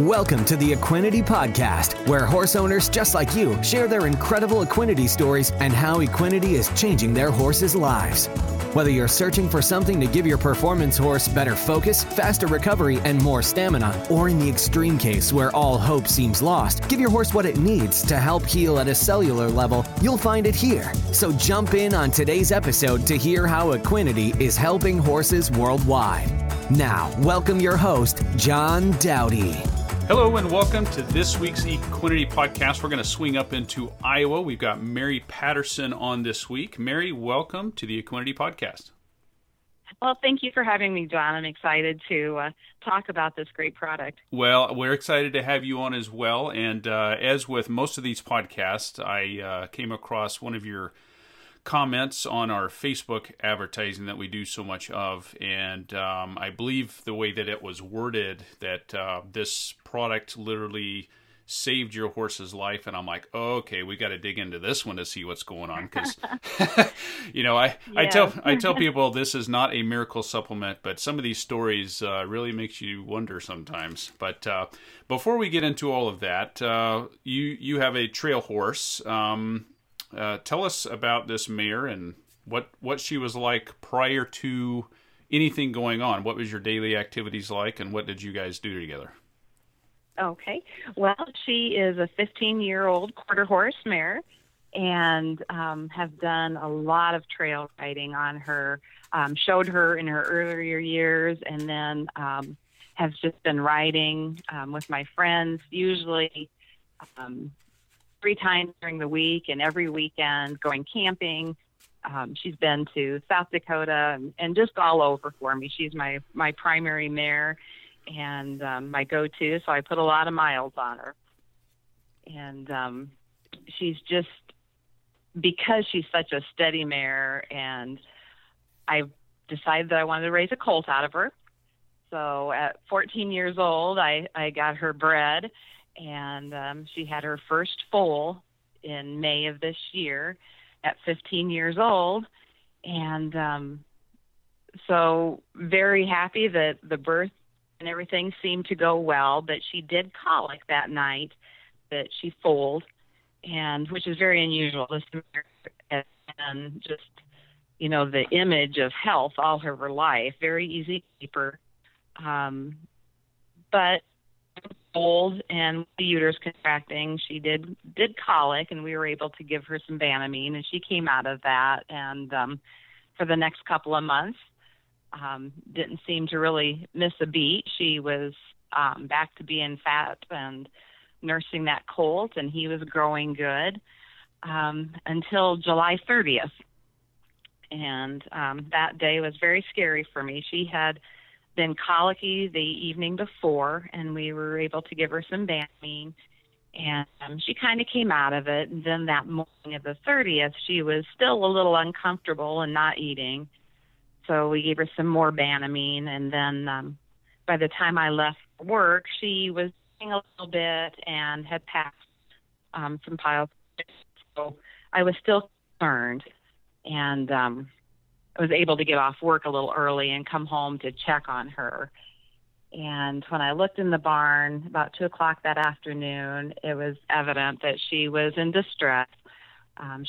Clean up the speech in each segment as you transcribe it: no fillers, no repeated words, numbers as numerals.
Welcome to the Equinety Podcast, where horse owners just like you share their incredible Equinety stories and how Equinety is changing their horses' lives. Whether you're searching for something to give your performance horse better focus, faster recovery, and more stamina, or in the extreme case where all hope seems lost, give your horse what it needs to help heal at a cellular level, you'll find it here. So jump in on today's episode to hear how Equinety is helping horses worldwide. Now, welcome your host, John Dowdy. Hello and welcome to this week's Equinety Podcast. We're going to swing up into Iowa. We've got Mary Patterson on this week. Mary, welcome to the Equinety Podcast. Well, thank you for having me, John. I'm excited to talk about this great product. Well, we're excited to have you on as well. And as with most of these podcasts, I came across one of your comments on our Facebook advertising that we do so much of, and I believe the way that it was worded, that this product literally saved your horse's life, and I'm like, oh, okay, we got to dig into this one to see what's going on, because you know, I tell people this is not a miracle supplement, but some of these stories really makes you wonder sometimes. But before we get into all of that, you have a trail horse. Tell us about this mare and what she was like prior to anything going on. What was your daily activities like, and what did you guys do together? Okay. Well, she is a 15-year-old quarter horse mare, and have done a lot of trail riding on her. Showed her in her earlier years, and then has just been riding with my friends, usually three times during the week and every weekend, going camping. She's been to South Dakota and just all over for me. She's my primary mare and my go-to, so I put a lot of miles on her. And she's just, because she's such a steady mare, and I decided that I wanted to raise a colt out of her. So at 14 years old, I got her bred. And she had her first foal in May of this year at 15 years old. And so very happy that the birth and everything seemed to go well, but she did colic that night that she foaled, and which is very unusual. And just, you know, the image of health all of her life, very easy keeper. But old and the uterus contracting, she did colic, and we were able to give her some banamine, and she came out of that. And for the next couple of months, didn't seem to really miss a beat. She was back to being fat and nursing that colt, and he was growing good until July 30th. And that day was very scary for me. She had been colicky the evening before, and we were able to give her some banamine, and she kind of came out of it. And then that morning of the 30th, she was still a little uncomfortable and not eating, so we gave her some more banamine. And then by the time I left work, she was eating a little bit and had passed some piles, so I was still concerned. And I was able to get off work a little early and come home to check on her. And when I looked in the barn about 2:00 that afternoon, it was evident that she was in distress.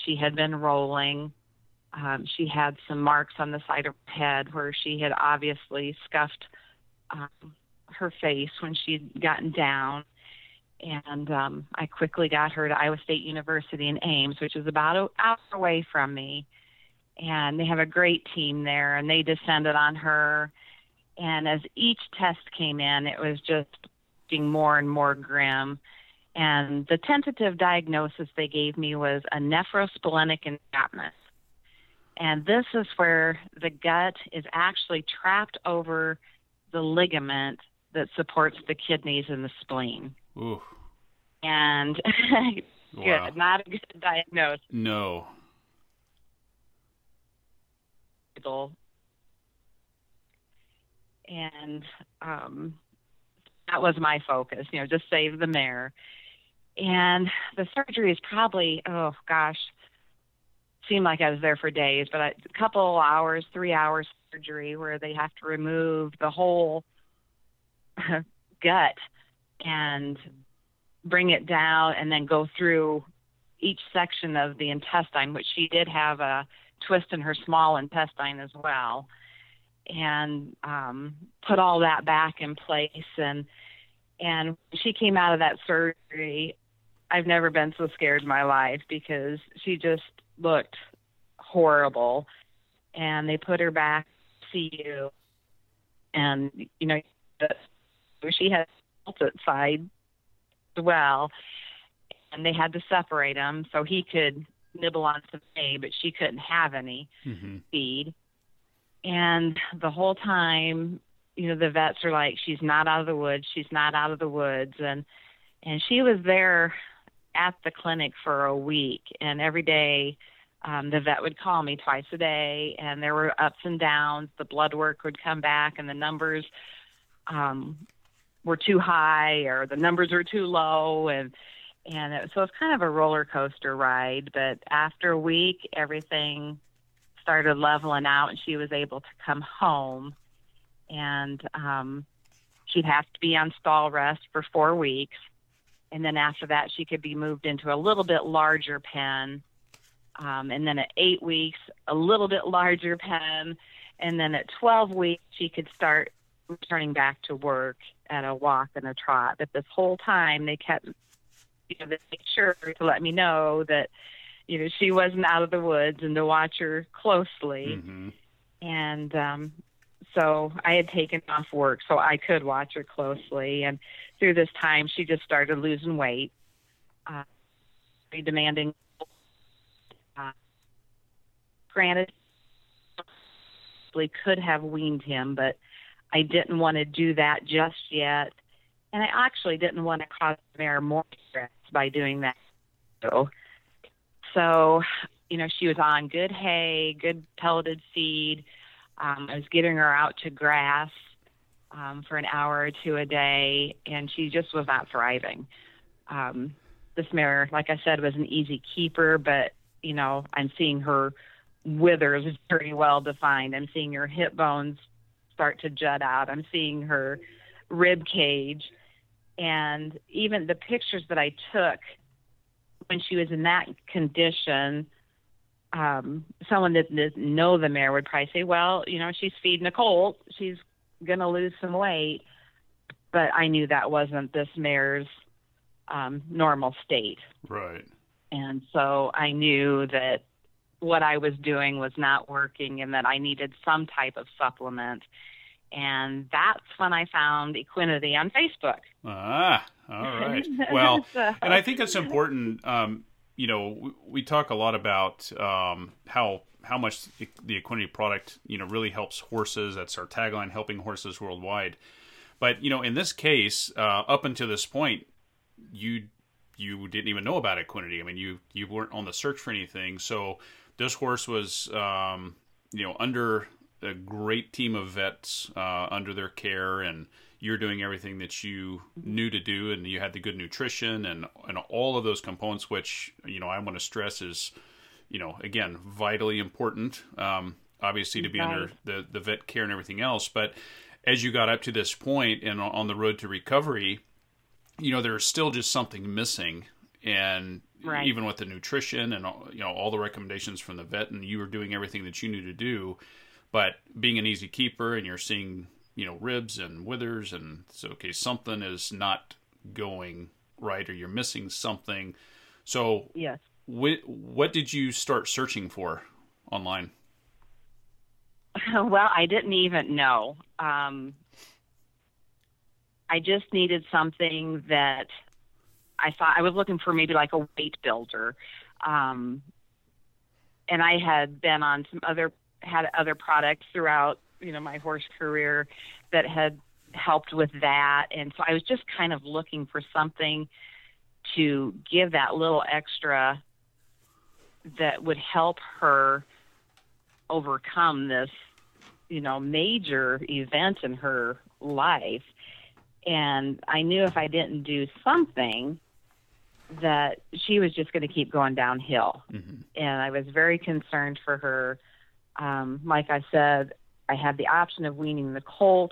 She had been rolling. She had some marks on the side of her head where she had obviously scuffed her face when she'd gotten down. And I quickly got her to Iowa State University in Ames, which is about an hour away from me. And they have a great team there, and they descended on her. And as each test came in, it was just getting more and more grim. And the tentative diagnosis they gave me was a nephrosplenic entrapment. And this is where the gut is actually trapped over the ligament that supports the kidneys and the spleen. Ooh. And good, wow. Not a good diagnosis. No. And that was my focus, you know, just save the mare. And the surgery is probably, oh gosh, seemed like I was there for days, but a couple hours, 3 hours surgery where they have to remove the whole gut and bring it down and then go through each section of the intestine, which she did have a twist in her small intestine as well, and put all that back in place. And when she came out of that surgery, I've never been so scared in my life because she just looked horrible. And they put her back to CU, and, you know, she had opposite side as well, and they had to separate him so he could nibble on some hay, but she couldn't have any feed. And the whole time, you know, the vets are like, she's not out of the woods. She's not out of the woods. And she was there at the clinic for a week, and every day the vet would call me twice a day, and there were ups and downs. The blood work would come back, and the numbers were too high or the numbers were too low. So it's kind of a roller coaster ride, but after a week, everything started leveling out, and she was able to come home. And she'd have to be on stall rest for 4 weeks. And then after that, she could be moved into a little bit larger pen. And then at 8 weeks, a little bit larger pen. And then at 12 weeks, she could start returning back to work at a walk and a trot. But this whole time, they kept, you know, they made sure to let me know that, you know, she wasn't out of the woods and to watch her closely. Mm-hmm. And so I had taken off work so I could watch her closely. And through this time, she just started losing weight, demanding. Granted, I could have weaned him, but I didn't want to do that just yet. And I actually didn't want to cause Mary more stress by doing that. So, you know, she was on good hay, good pelleted feed. I was getting her out to grass for an hour or two a day, and she just was not thriving. This mare, like I said, was an easy keeper, but, you know, I'm seeing her withers very well defined. I'm seeing her hip bones start to jut out. I'm seeing her rib cage. And even the pictures that I took when she was in that condition, someone that didn't know the mare would probably say, well, you know, she's feeding a colt. She's going to lose some weight. But I knew that wasn't this mare's normal state. Right. And so I knew that what I was doing was not working and that I needed some type of supplement. And that's when I found Equinety on Facebook. Ah, all right. Well, and I think it's important, you know, we talk a lot about how much the Equinety product, you know, really helps horses. That's our tagline, helping horses worldwide. But, you know, in this case, up until this point, you didn't even know about Equinety. I mean, you weren't on the search for anything. So this horse was, you know, under a great team of vets under their care, and you're doing everything that you knew to do, and you had the good nutrition and all of those components, which, you know, I want to stress is, you know, again, vitally important, obviously, to be under the vet care and everything else. But as you got up to this point and on the road to recovery, you know, there's still just something missing. And right. Even with the nutrition and, you know, all the recommendations from the vet, and you were doing everything that you knew to do, but being an easy keeper, and you're seeing, you know, ribs and withers, and so, okay, something is not going right, or you're missing something. So yes. What did you start searching for online? Well, I didn't even know. I just needed something that I thought I was looking for, maybe like a weight builder. And I had been on had other products throughout, you know, my horse career that had helped with that. And so I was just kind of looking for something to give that little extra that would help her overcome this, you know, major event in her life. And I knew if I didn't do something that she was just going to keep going downhill. Mm-hmm. And I was very concerned for her. Like I said, I had the option of weaning the colt,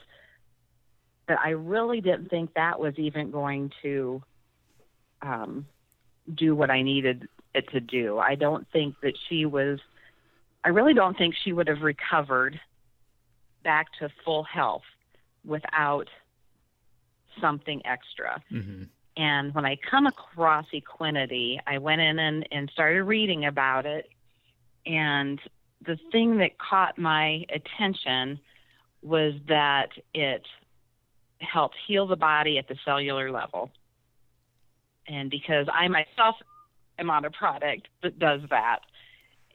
that I really didn't think that was even going to do what I needed it to do. I don't think that she was, I really don't think she would have recovered back to full health without something extra. Mm-hmm. And when I come across Equinety, I went in and started reading about it. And the thing that caught my attention was that it helped heal the body at the cellular level. And because I myself am on a product that does that,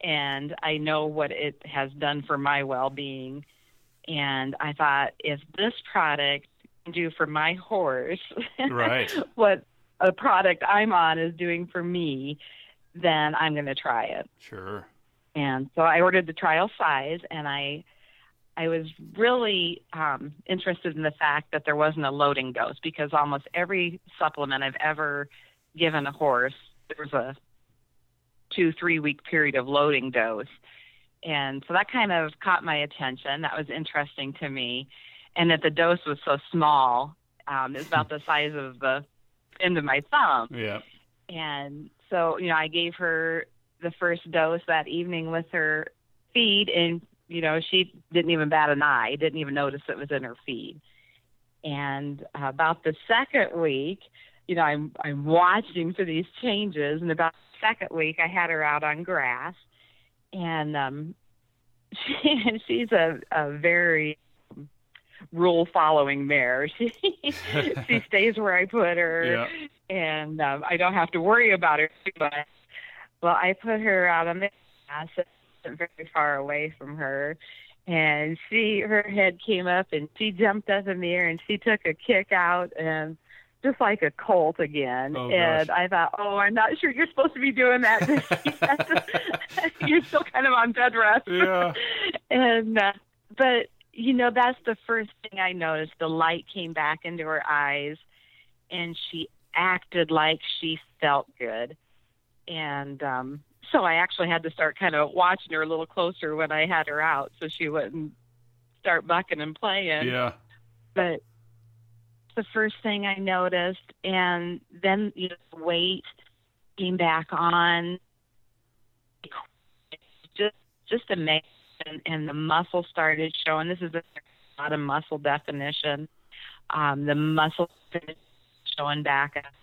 and I know what it has done for my well-being. And I thought, if this product can do for my horse right. what a product I'm on is doing for me, then I'm going to try it. Sure. And so I ordered the trial size, and I was really interested in the fact that there wasn't a loading dose, because almost every supplement I've ever given a horse, there's a 2-3 week period of loading dose. And so that kind of caught my attention. That was interesting to me. And that the dose was so small, it was about the size of the end of my thumb. Yeah. And so, you know, I gave her the first dose that evening with her feed, and, you know, she didn't even bat an eye, didn't even notice it was in her feed. And about the second week, you know, I'm watching for these changes, and about the second week I had her out on grass. And she's a very rule-following mare. She stays where I put her, yeah. And I don't have to worry about her too much. Well, I put her out on the grass, very far away from her, and her head came up, and she jumped up in the air, and she took a kick out, and just like a colt again. Oh, and gosh. I thought, oh, I'm not sure you're supposed to be doing that. You're still kind of on bed rest. Yeah. But, you know, that's the first thing I noticed. The light came back into her eyes, and she acted like she felt good. And so I actually had to start kind of watching her a little closer when I had her out so she wouldn't start bucking and playing. Yeah. But the first thing I noticed, and then the weight came back on. Just amazing, and the muscle started showing. This is a lot of muscle definition. The muscle started showing back up,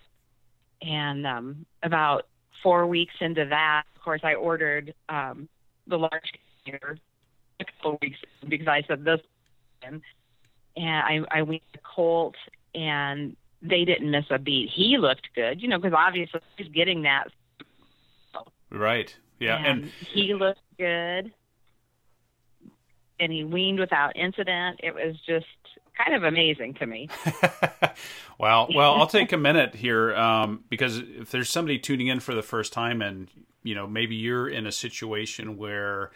and about 4 weeks into that, of course, I ordered the large container a couple of weeks in, because I said this, and I went to Colt. And they didn't miss a beat. He looked good, you know, because obviously he's getting that. Right. Yeah. And he looked good. And he weaned without incident. It was just kind of amazing to me. Wow. Well, I'll take a minute here because if there's somebody tuning in for the first time and, you know, maybe you're in a situation where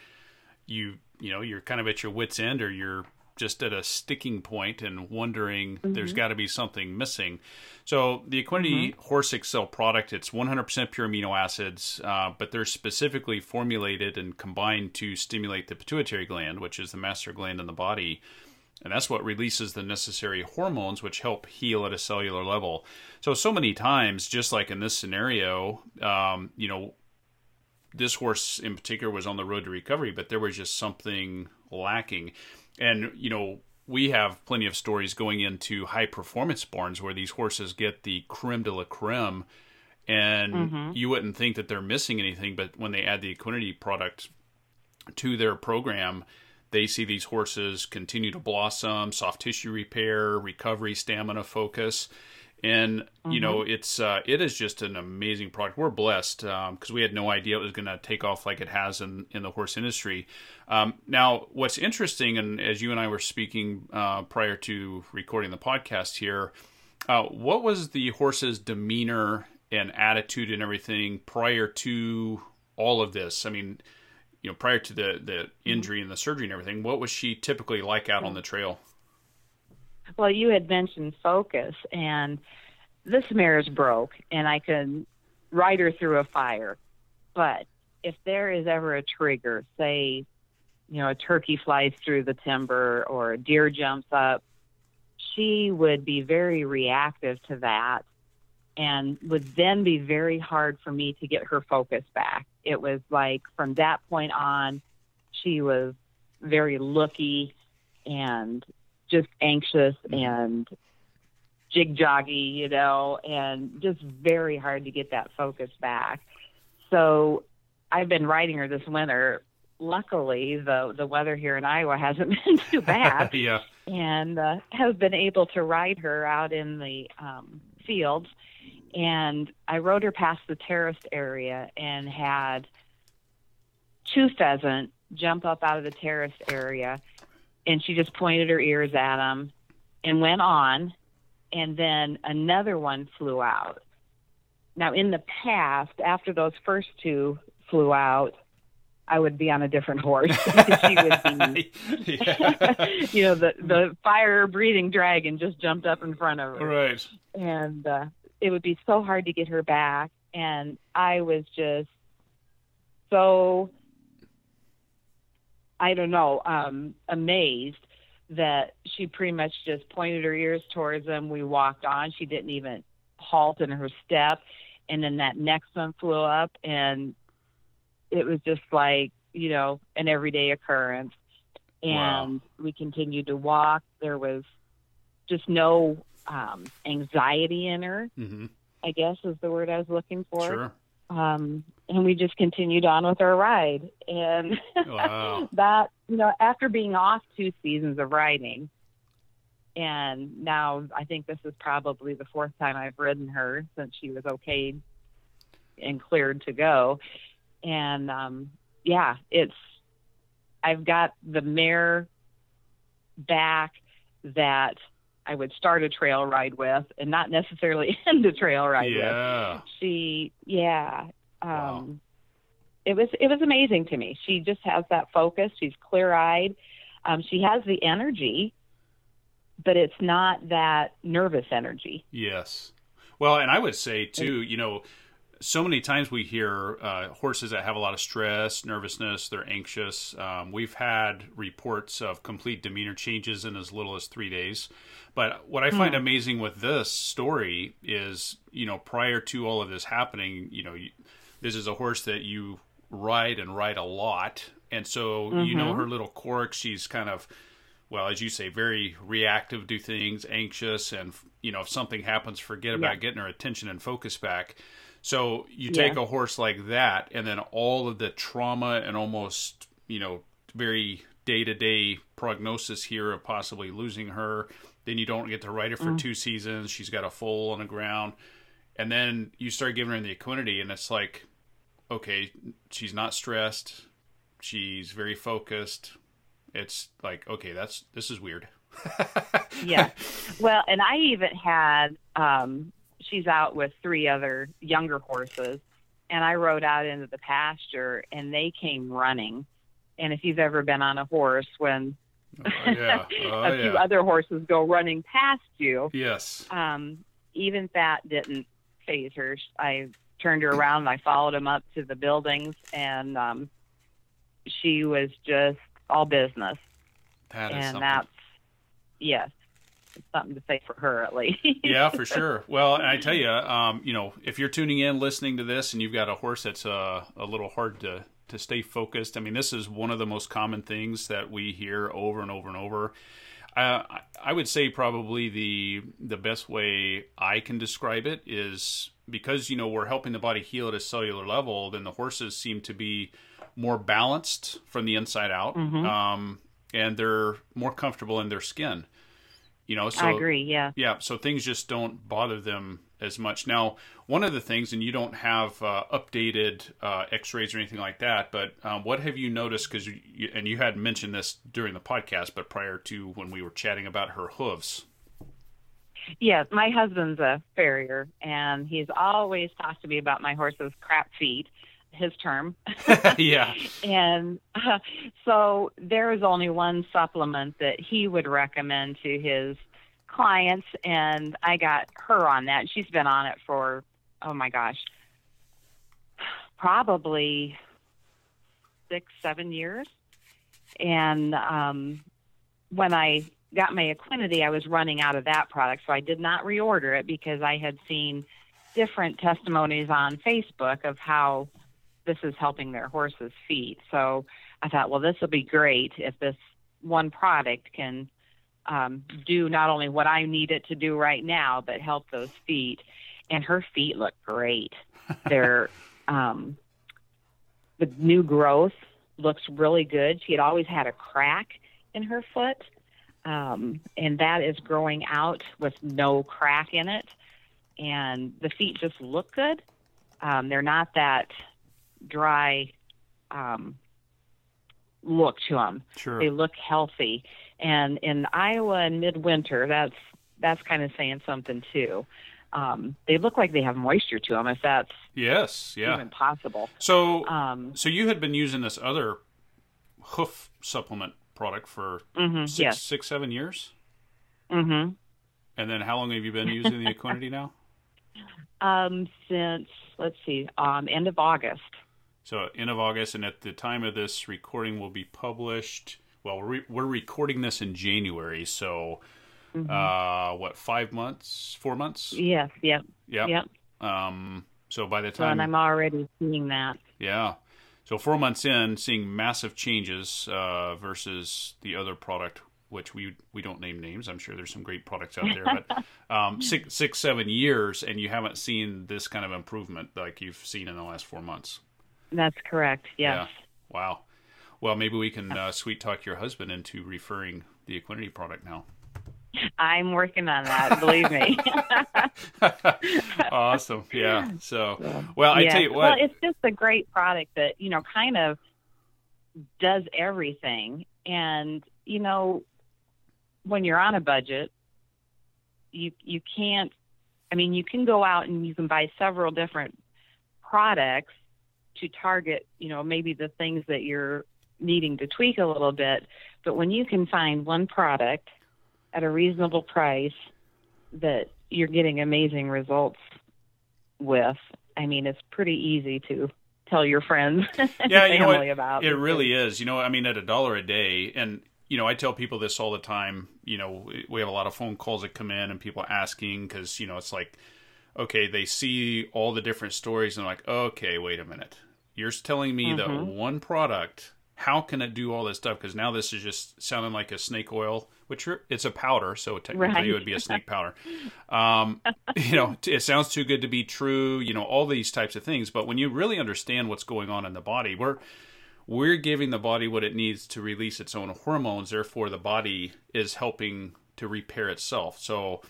you know, you're kind of at your wit's end, or you're just at a sticking point and wondering, mm-hmm. there's got to be something missing. So the Equinety mm-hmm. Horse Excel product, it's 100% pure amino acids, but they're specifically formulated and combined to stimulate the pituitary gland, which is the master gland in the body. And that's what releases the necessary hormones, which help heal at a cellular level. So many times, just like in this scenario, you know, this horse in particular was on the road to recovery, but there was just something lacking. And, you know, we have plenty of stories going into high-performance barns where these horses get the creme de la creme, and mm-hmm. you wouldn't think that they're missing anything, but when they add the Equinety product to their program, they see these horses continue to blossom, soft tissue repair, recovery, stamina, focus. And, mm-hmm. you know, it is just an amazing product. We're blessed because we had no idea it was going to take off like it has in the horse industry. Now, what's interesting, and as you and I were speaking prior to recording the podcast here, what was the horse's demeanor and attitude and everything prior to all of this? I mean, you know, prior to the injury and the surgery and everything, what was she typically like out on the trail? Well, you had mentioned focus, and this mare is broke, and I can ride her through a fire. But if there is ever a trigger, say, you know, a turkey flies through the timber or a deer jumps up, she would be very reactive to that and would then be very hard for me to get her focus back. It was like from that point on, she was very looky and just anxious and jig-joggy, you know, and just very hard to get that focus back. So I've been riding her this winter. Luckily, the weather here in Iowa hasn't been too bad. Yeah. And have been able to ride her out in the fields. And I rode her past the terraced area and had two pheasant jump up out of the terraced area. And she just pointed her ears at them and went on. And then another one flew out. Now, in the past, after those first two flew out, I would be on a different horse. She would be, you know, the fire-breathing dragon just jumped up in front of her. Right. And it would be so hard to get her back. And I was just so, I don't know, amazed that she pretty much just pointed her ears towards them. We walked on. She didn't even halt in her step. And then that next one flew up, and it was just like, you know, an everyday occurrence. And we continued to walk. There was just no anxiety in her, I guess is the word I was looking for. Sure. And we just continued on with our ride. And that, you know, after being off two seasons of riding, and now I think this is probably the fourth time I've ridden her since she was okay and cleared to go. And, yeah, it's, I've got the mare back that I would start a trail ride with and not necessarily end a trail ride with. She, it was amazing to me. She just has that focus. She's clear eyed. She has the energy, but it's not that nervous energy. Yes. Well, and I would say too, you know, so many times we hear horses that have a lot of stress, nervousness, they're anxious. We've had reports of complete demeanor changes in as little as 3 days. But what I find amazing with this story is, you know, prior to all of this happening, you know, this is a horse that you ride and ride a lot. And so, you know, her little quirks, she's kind of, well, as you say, very reactive to things, anxious. And, you know, if something happens, forget about getting her attention and focus back. So you take a horse like that, and then all of the trauma and almost, you know, very day-to-day prognosis here of possibly losing her. Then you don't get to ride her for 2 seasons. She's got a foal on the ground. And then you start giving her the Equinety, and it's like, okay, she's not stressed. She's very focused. It's like, okay, this is weird. Well, and I even had... she's out with three other younger horses, and I rode out into the pasture, and they came running. And if you've ever been on a horse when a few other horses go running past you, even that didn't faze her. I turned her around, and I followed them up to the buildings, and she was just all business. That is and something. That's, something to say for her, at least. Yeah, for sure. Well, and I tell you, you know, if you're tuning in, listening to this, and you've got a horse that's a little hard to stay focused, I mean, this is one of the most common things that we hear over and over and over. I would say probably the best way I can describe it is because, you know, we're helping the body heal at a cellular level, then the horses seem to be more balanced from the inside out, and they're more comfortable in their skin. You know, so, I agree, yeah, so things just don't bother them as much. Now, one of the things, and you don't have updated x-rays or anything like that, but what have you noticed, because you had mentioned this during the podcast, but prior to when we were chatting about her hooves. Yes, my husband's a farrier, and he's always talked to me about my horse's crap feet, his term. And so there is only one supplement that he would recommend to his clients, and I got her on that. She's been on it for, oh my gosh, probably 6-7 years. And when I got my Equinety, I was running out of that product, so I did not reorder it because I had seen different testimonies on Facebook of how this is helping their horses' feet. So I thought, well, this will be great if this one product can do not only what I need it to do right now, but help those feet. And her feet look great. They're the new growth looks really good. She had always had a crack in her foot, and that is growing out with no crack in it. And the feet just look good. They're not that dry look to them. Sure. They look healthy. And in Iowa in midwinter, that's kind of saying something too. They look like they have moisture to them, if that's even possible. So so you had been using this other hoof supplement product for 6, 7 years? Mm-hmm. And then how long have you been using the Equinety now? Since, let's see, end of August. So end of August, and at the time of this recording will be published, well, we're recording this in January, so... Mm-hmm. 4 months? Yes, yep. So by the time... Well, and I'm already seeing that. Yeah. So 4 months in, seeing massive changes versus the other product, which we don't name names. I'm sure there's some great products out there. But 6, 7 years, and you haven't seen this kind of improvement like you've seen in the last 4 months. That's correct, yes. Yeah. Wow. Well, maybe we can sweet-talk your husband into referring the Equinety product now. I'm working on that, believe me. Awesome. Yeah. So, well, I tell you what. Well, it's just a great product that, you know, kind of does everything. And, you know, when you're on a budget, you can't, I mean, you can go out and you can buy several different products to target, you know, maybe the things that you're needing to tweak a little bit. But when you can find one product at a reasonable price that you're getting amazing results with, I mean, it's pretty easy to tell your friends and family about. It really is. You know, I mean, at $1 a day, and, you know, I tell people this all the time, you know, we have a lot of phone calls that come in and people asking because, you know, it's like, okay, they see all the different stories and they're like, okay, wait a minute. You're telling me that one product, how can it do all this stuff? Because now this is just sounding like a snake oil, which it's a powder, so technically it would be a snake powder. You know, it sounds too good to be true. You know, all these types of things. But when you really understand what's going on in the body, we're giving the body what it needs to release its own hormones. Therefore, the body is helping to repair itself. So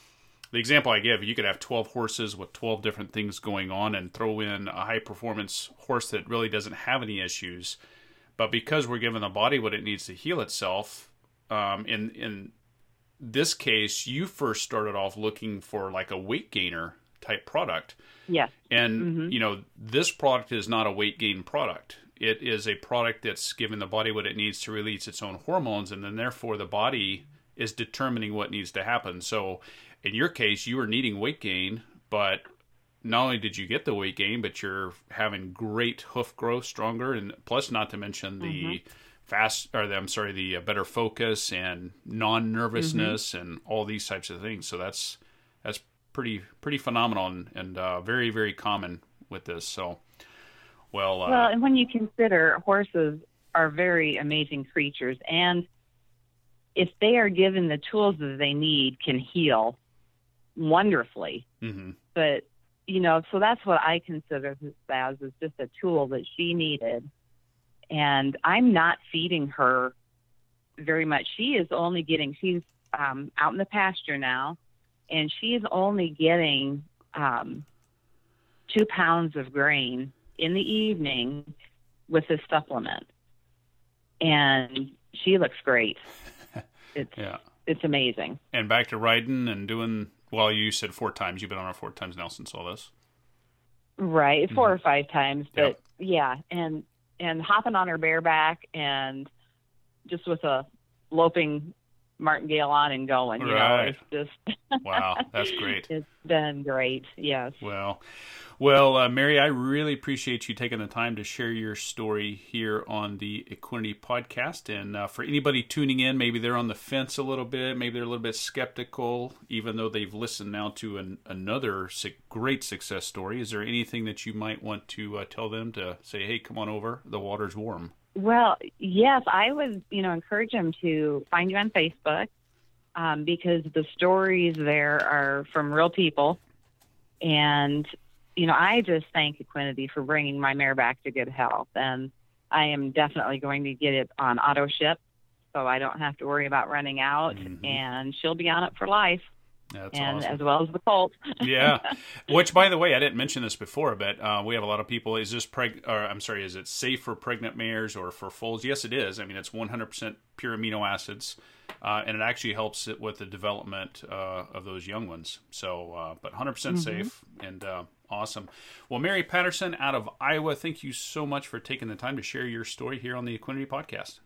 the example I give, you could have 12 horses with 12 different things going on and throw in a high-performance horse that really doesn't have any issues. But because we're giving the body what it needs to heal itself, in this case, you first started off looking for like a weight gainer type product. Yeah. And, you know, this product is not a weight gain product. It is a product that's giving the body what it needs to release its own hormones. And then therefore the body is determining what needs to happen. So in your case, you were needing weight gain, but not only did you get the weight gain, but you're having great hoof growth, stronger, and plus, not to mention the the better focus and non-nervousness and all these types of things. So that's pretty phenomenal and very, very common with this. So, well, and when you consider horses are very amazing creatures, and if they are given the tools that they need, can heal wonderfully. But you know, so that's what I consider this as, is just a tool that she needed. And I'm not feeding her very much. She is only getting, she's out in the pasture now, and she's only getting 2 pounds of grain in the evening with this supplement. And she looks great. It's amazing. And back to riding and doing... Well, you said 4 times. You've been on her 4 times now since all this. Right, 4 or 5 times. But, and hopping on her bareback and just with a loping martingale on and going. Right. You know, it's just wow, that's great. It's been great. Yes. Well, Mary, I really appreciate you taking the time to share your story here on the Equinety podcast. And for anybody tuning in, maybe they're on the fence a little bit, maybe they're a little bit skeptical, even though they've listened now to another great success story. Is there anything that you might want to tell them to say, hey, come on over, the water's warm? Well, yes, I would, encourage them to find you on Facebook because the stories there are from real people. And, I just thank Equinety for bringing my mare back to good health. And I am definitely going to get it on auto ship so I don't have to worry about running out. Mm-hmm. And she'll be on it for life. That's and awesome. As well as the colt. Yeah. Which, by the way, I didn't mention this before, but we have a lot of people. Is this is it safe for pregnant mares or for foals? Yes, it is. I mean, it's 100% pure amino acids, and it actually helps it with the development of those young ones. So, but 100% mm-hmm. safe and awesome. Well, Mary Patterson out of Iowa, thank you so much for taking the time to share your story here on the Equinety podcast.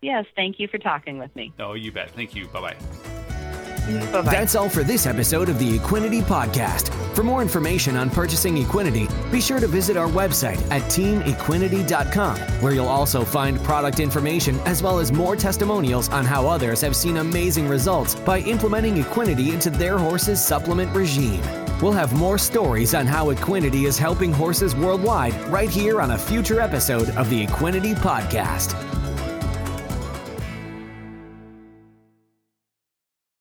Yes, thank you for talking with me. Oh, you bet. Thank you. Bye-bye. Bye-bye. That's all for this episode of the Equinety Podcast. For more information on purchasing Equinety, be sure to visit our website at teamequinety.com, where you'll also find product information as well as more testimonials on how others have seen amazing results by implementing Equinety into their horses' supplement regime. We'll have more stories on how Equinety is helping horses worldwide right here on a future episode of the Equinety Podcast.